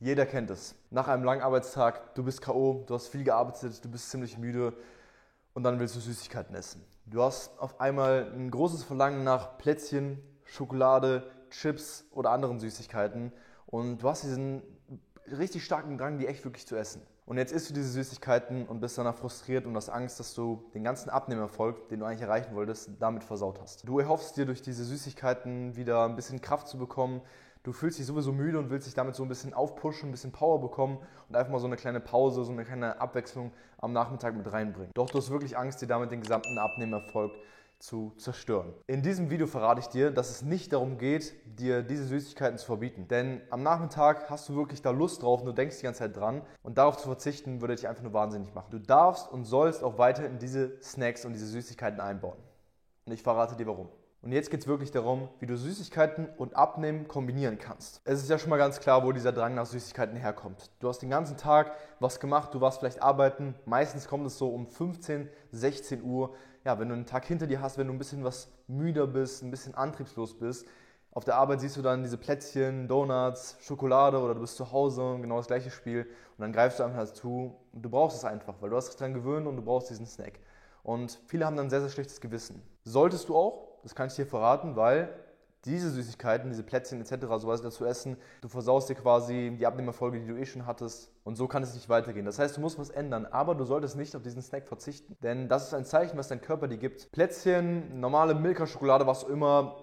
Jeder kennt es. Nach einem langen Arbeitstag, du bist K.O., du hast viel gearbeitet, du bist ziemlich müde und dann willst du Süßigkeiten essen. Du hast auf einmal ein großes Verlangen nach Plätzchen, Schokolade, Chips oder anderen Süßigkeiten und du hast diesen richtig starken Drang, die echt wirklich zu essen. Und jetzt isst du diese Süßigkeiten und bist danach frustriert und hast Angst, dass du den ganzen Abnehmerfolg, den du eigentlich erreichen wolltest, damit versaut hast. Du erhoffst dir durch diese Süßigkeiten wieder ein bisschen Kraft zu bekommen. Du fühlst dich sowieso müde und willst dich damit so ein bisschen aufpushen, ein bisschen Power bekommen und einfach mal so eine kleine Pause, so eine kleine Abwechslung am Nachmittag mit reinbringen. Doch du hast wirklich Angst, dir damit den gesamten Abnehmerfolg zu zerstören. In diesem Video verrate ich dir, dass es nicht darum geht, dir diese Süßigkeiten zu verbieten. Denn am Nachmittag hast du wirklich da Lust drauf und du denkst die ganze Zeit dran und darauf zu verzichten, würde dich einfach nur wahnsinnig machen. Du darfst und sollst auch weiterhin diese Snacks und diese Süßigkeiten einbauen. Und ich verrate dir warum. Und jetzt geht es wirklich darum, wie du Süßigkeiten und Abnehmen kombinieren kannst. Es ist ja schon mal ganz klar, wo dieser Drang nach Süßigkeiten herkommt. Du hast den ganzen Tag was gemacht, du warst vielleicht arbeiten. Meistens kommt es so um 15, 16 Uhr. Ja, wenn du einen Tag hinter dir hast, wenn du ein bisschen was müder bist, ein bisschen antriebslos bist. Auf der Arbeit siehst du dann diese Plätzchen, Donuts, Schokolade oder du bist zu Hause, genau das gleiche Spiel. Und dann greifst du einfach dazu und du brauchst es einfach, weil du hast dich daran gewöhnt und du brauchst diesen Snack. Und viele haben dann ein sehr, sehr schlechtes Gewissen. Solltest du auch. Das kann ich dir verraten, weil diese Süßigkeiten, diese Plätzchen etc. sowas dazu essen, du versaust dir quasi die Abnehmerfolge, die du eh schon hattest und so kann es nicht weitergehen. Das heißt, du musst was ändern, aber du solltest nicht auf diesen Snack verzichten, denn das ist ein Zeichen, was dein Körper dir gibt. Plätzchen, normale Milka-Schokolade, was auch immer,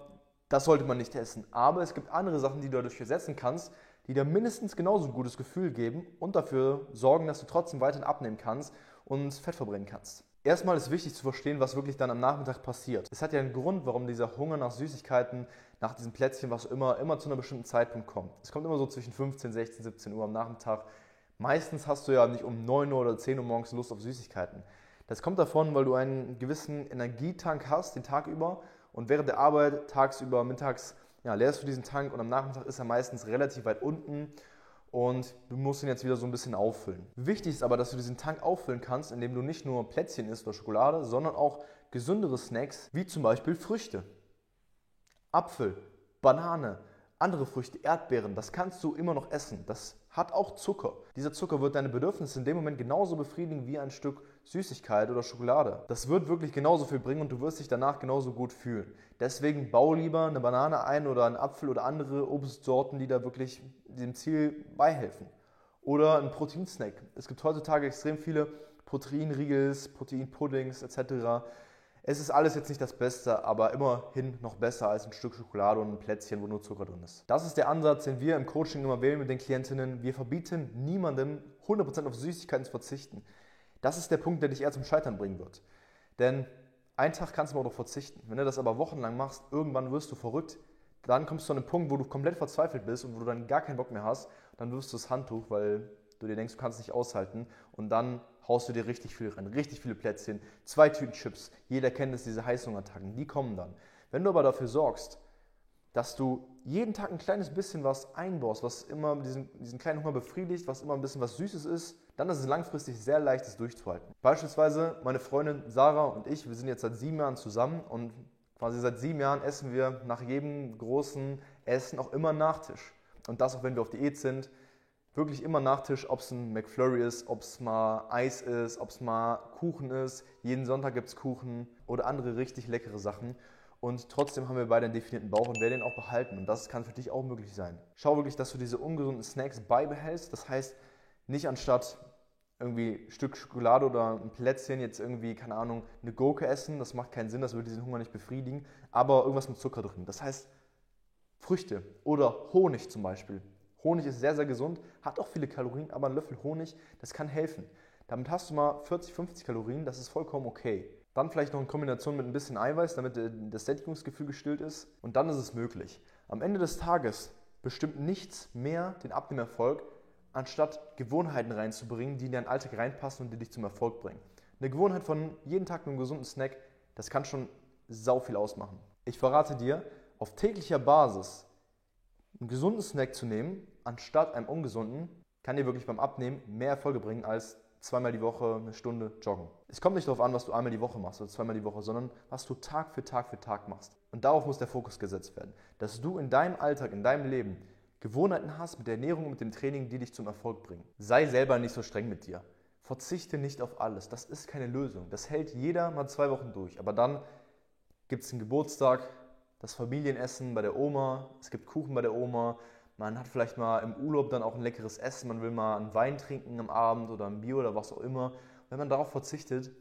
das sollte man nicht essen. Aber es gibt andere Sachen, die du dadurch ersetzen kannst, die dir mindestens genauso ein gutes Gefühl geben und dafür sorgen, dass du trotzdem weiterhin abnehmen kannst und Fett verbrennen kannst. Erstmal ist wichtig zu verstehen, was wirklich dann am Nachmittag passiert. Es hat ja einen Grund, warum dieser Hunger nach Süßigkeiten, nach diesen Plätzchen, was immer zu einem bestimmten Zeitpunkt kommt. Es kommt immer so zwischen 15, 16, 17 Uhr am Nachmittag. Meistens hast du ja nicht um 9 Uhr oder 10 Uhr morgens Lust auf Süßigkeiten. Das kommt davon, weil du einen gewissen Energietank hast den Tag über und während der Arbeit, tagsüber, mittags, leerst du diesen Tank und am Nachmittag ist er meistens relativ weit unten. Und du musst ihn jetzt wieder so ein bisschen auffüllen. Wichtig ist aber, dass du diesen Tank auffüllen kannst, indem du nicht nur Plätzchen isst oder Schokolade, sondern auch gesündere Snacks, wie zum Beispiel Früchte. Apfel, Banane, andere Früchte, Erdbeeren, das kannst du immer noch essen. Das hat auch Zucker. Dieser Zucker wird deine Bedürfnisse in dem Moment genauso befriedigen wie ein Stück Süßigkeit oder Schokolade. Das wird wirklich genauso viel bringen und du wirst dich danach genauso gut fühlen. Deswegen bau lieber eine Banane ein oder einen Apfel oder andere Obstsorten, die da wirklich dem Ziel beihelfen. Oder ein Proteinsnack. Es gibt heutzutage extrem viele Proteinriegels, Proteinpuddings etc. Es ist alles jetzt nicht das Beste, aber immerhin noch besser als ein Stück Schokolade und ein Plätzchen, wo nur Zucker drin ist. Das ist der Ansatz, den wir im Coaching immer wählen mit den Klientinnen. Wir verbieten niemandem 100% auf Süßigkeiten zu verzichten. Das ist der Punkt, der dich eher zum Scheitern bringen wird. Denn einen Tag kannst du mal darauf verzichten. Wenn du das aber wochenlang machst, irgendwann wirst du verrückt. Dann kommst du an einen Punkt, wo du komplett verzweifelt bist und wo du dann gar keinen Bock mehr hast. Dann wirfst du das Handtuch, weil du dir denkst, du kannst es nicht aushalten und dann haust du dir richtig viel rein, richtig viele Plätzchen, 2 Tüten Chips, jeder kennt es, diese Heißhungerattacken, die kommen dann. Wenn du aber dafür sorgst, dass du jeden Tag ein kleines bisschen was einbaust, was immer diesen kleinen Hunger befriedigt, was immer ein bisschen was Süßes ist, dann ist es langfristig sehr leicht, es durchzuhalten. Beispielsweise meine Freundin Sarah und ich, wir sind jetzt seit 7 Jahren zusammen und quasi seit 7 Jahren essen wir nach jedem großen Essen auch immer Nachtisch. Und das auch, wenn wir auf Diät sind, wirklich immer Nachtisch, ob es ein McFlurry ist, ob es mal Eis ist, ob es mal Kuchen ist. Jeden Sonntag gibt es Kuchen oder andere richtig leckere Sachen. Und trotzdem haben wir beide einen definierten Bauch und werden den auch behalten. Und das kann für dich auch möglich sein. Schau wirklich, dass du diese ungesunden Snacks beibehältst. Das heißt, nicht anstatt irgendwie ein Stück Schokolade oder ein Plätzchen jetzt irgendwie, keine Ahnung, eine Gurke essen. Das macht keinen Sinn, das würde diesen Hunger nicht befriedigen. Aber irgendwas mit Zucker drin. Das heißt, Früchte oder Honig zum Beispiel. Honig ist sehr, sehr gesund, hat auch viele Kalorien, aber ein Löffel Honig, das kann helfen. Damit hast du mal 40, 50 Kalorien, das ist vollkommen okay. Dann vielleicht noch in Kombination mit ein bisschen Eiweiß, damit das Sättigungsgefühl gestillt ist und dann ist es möglich. Am Ende des Tages bestimmt nichts mehr den Abnehmerfolg, anstatt Gewohnheiten reinzubringen, die in deinen Alltag reinpassen und die dich zum Erfolg bringen. Eine Gewohnheit von jeden Tag einem gesunden Snack, das kann schon sau viel ausmachen. Ich verrate dir, auf täglicher Basis einen gesunden Snack zu nehmen, anstatt einem ungesunden, kann dir wirklich beim Abnehmen mehr Erfolge bringen als zweimal die Woche eine Stunde joggen. Es kommt nicht darauf an, was du einmal die Woche machst oder zweimal die Woche, sondern was du Tag für Tag für Tag machst. Und darauf muss der Fokus gesetzt werden, dass du in deinem Alltag, in deinem Leben Gewohnheiten hast, mit der Ernährung und mit dem Training, die dich zum Erfolg bringen. Sei selber nicht so streng mit dir. Verzichte nicht auf alles. Das ist keine Lösung. Das hält jeder mal 2 Wochen durch. Aber dann gibt es einen Geburtstag, das Familienessen bei der Oma, es gibt Kuchen bei der Oma, man hat vielleicht mal im Urlaub dann auch ein leckeres Essen, man will mal einen Wein trinken am Abend oder ein Bier oder was auch immer. Wenn man darauf verzichtet,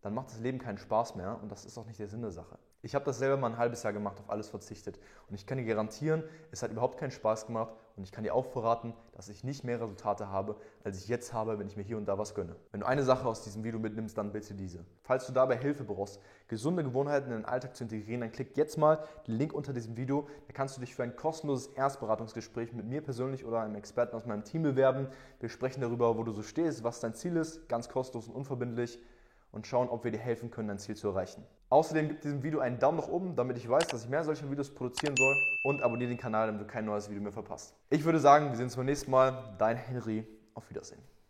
dann macht das Leben keinen Spaß mehr und das ist auch nicht der Sinn der Sache. Ich habe das selber mal ein halbes Jahr gemacht, auf alles verzichtet und ich kann dir garantieren, es hat überhaupt keinen Spaß gemacht und ich kann dir auch verraten, dass ich nicht mehr Resultate habe, als ich jetzt habe, wenn ich mir hier und da was gönne. Wenn du eine Sache aus diesem Video mitnimmst, dann bitte diese. Falls du dabei Hilfe brauchst, gesunde Gewohnheiten in den Alltag zu integrieren, dann klick jetzt mal den Link unter diesem Video, da kannst du dich für ein kostenloses Erstberatungsgespräch mit mir persönlich oder einem Experten aus meinem Team bewerben. Wir sprechen darüber, wo du so stehst, was dein Ziel ist, ganz kostenlos und unverbindlich. Und schauen, ob wir dir helfen können, dein Ziel zu erreichen. Außerdem gib diesem Video einen Daumen nach oben, damit ich weiß, dass ich mehr solcher Videos produzieren soll. Und abonniere den Kanal, damit du kein neues Video mehr verpasst. Ich würde sagen, wir sehen uns beim nächsten Mal. Dein Henry. Auf Wiedersehen.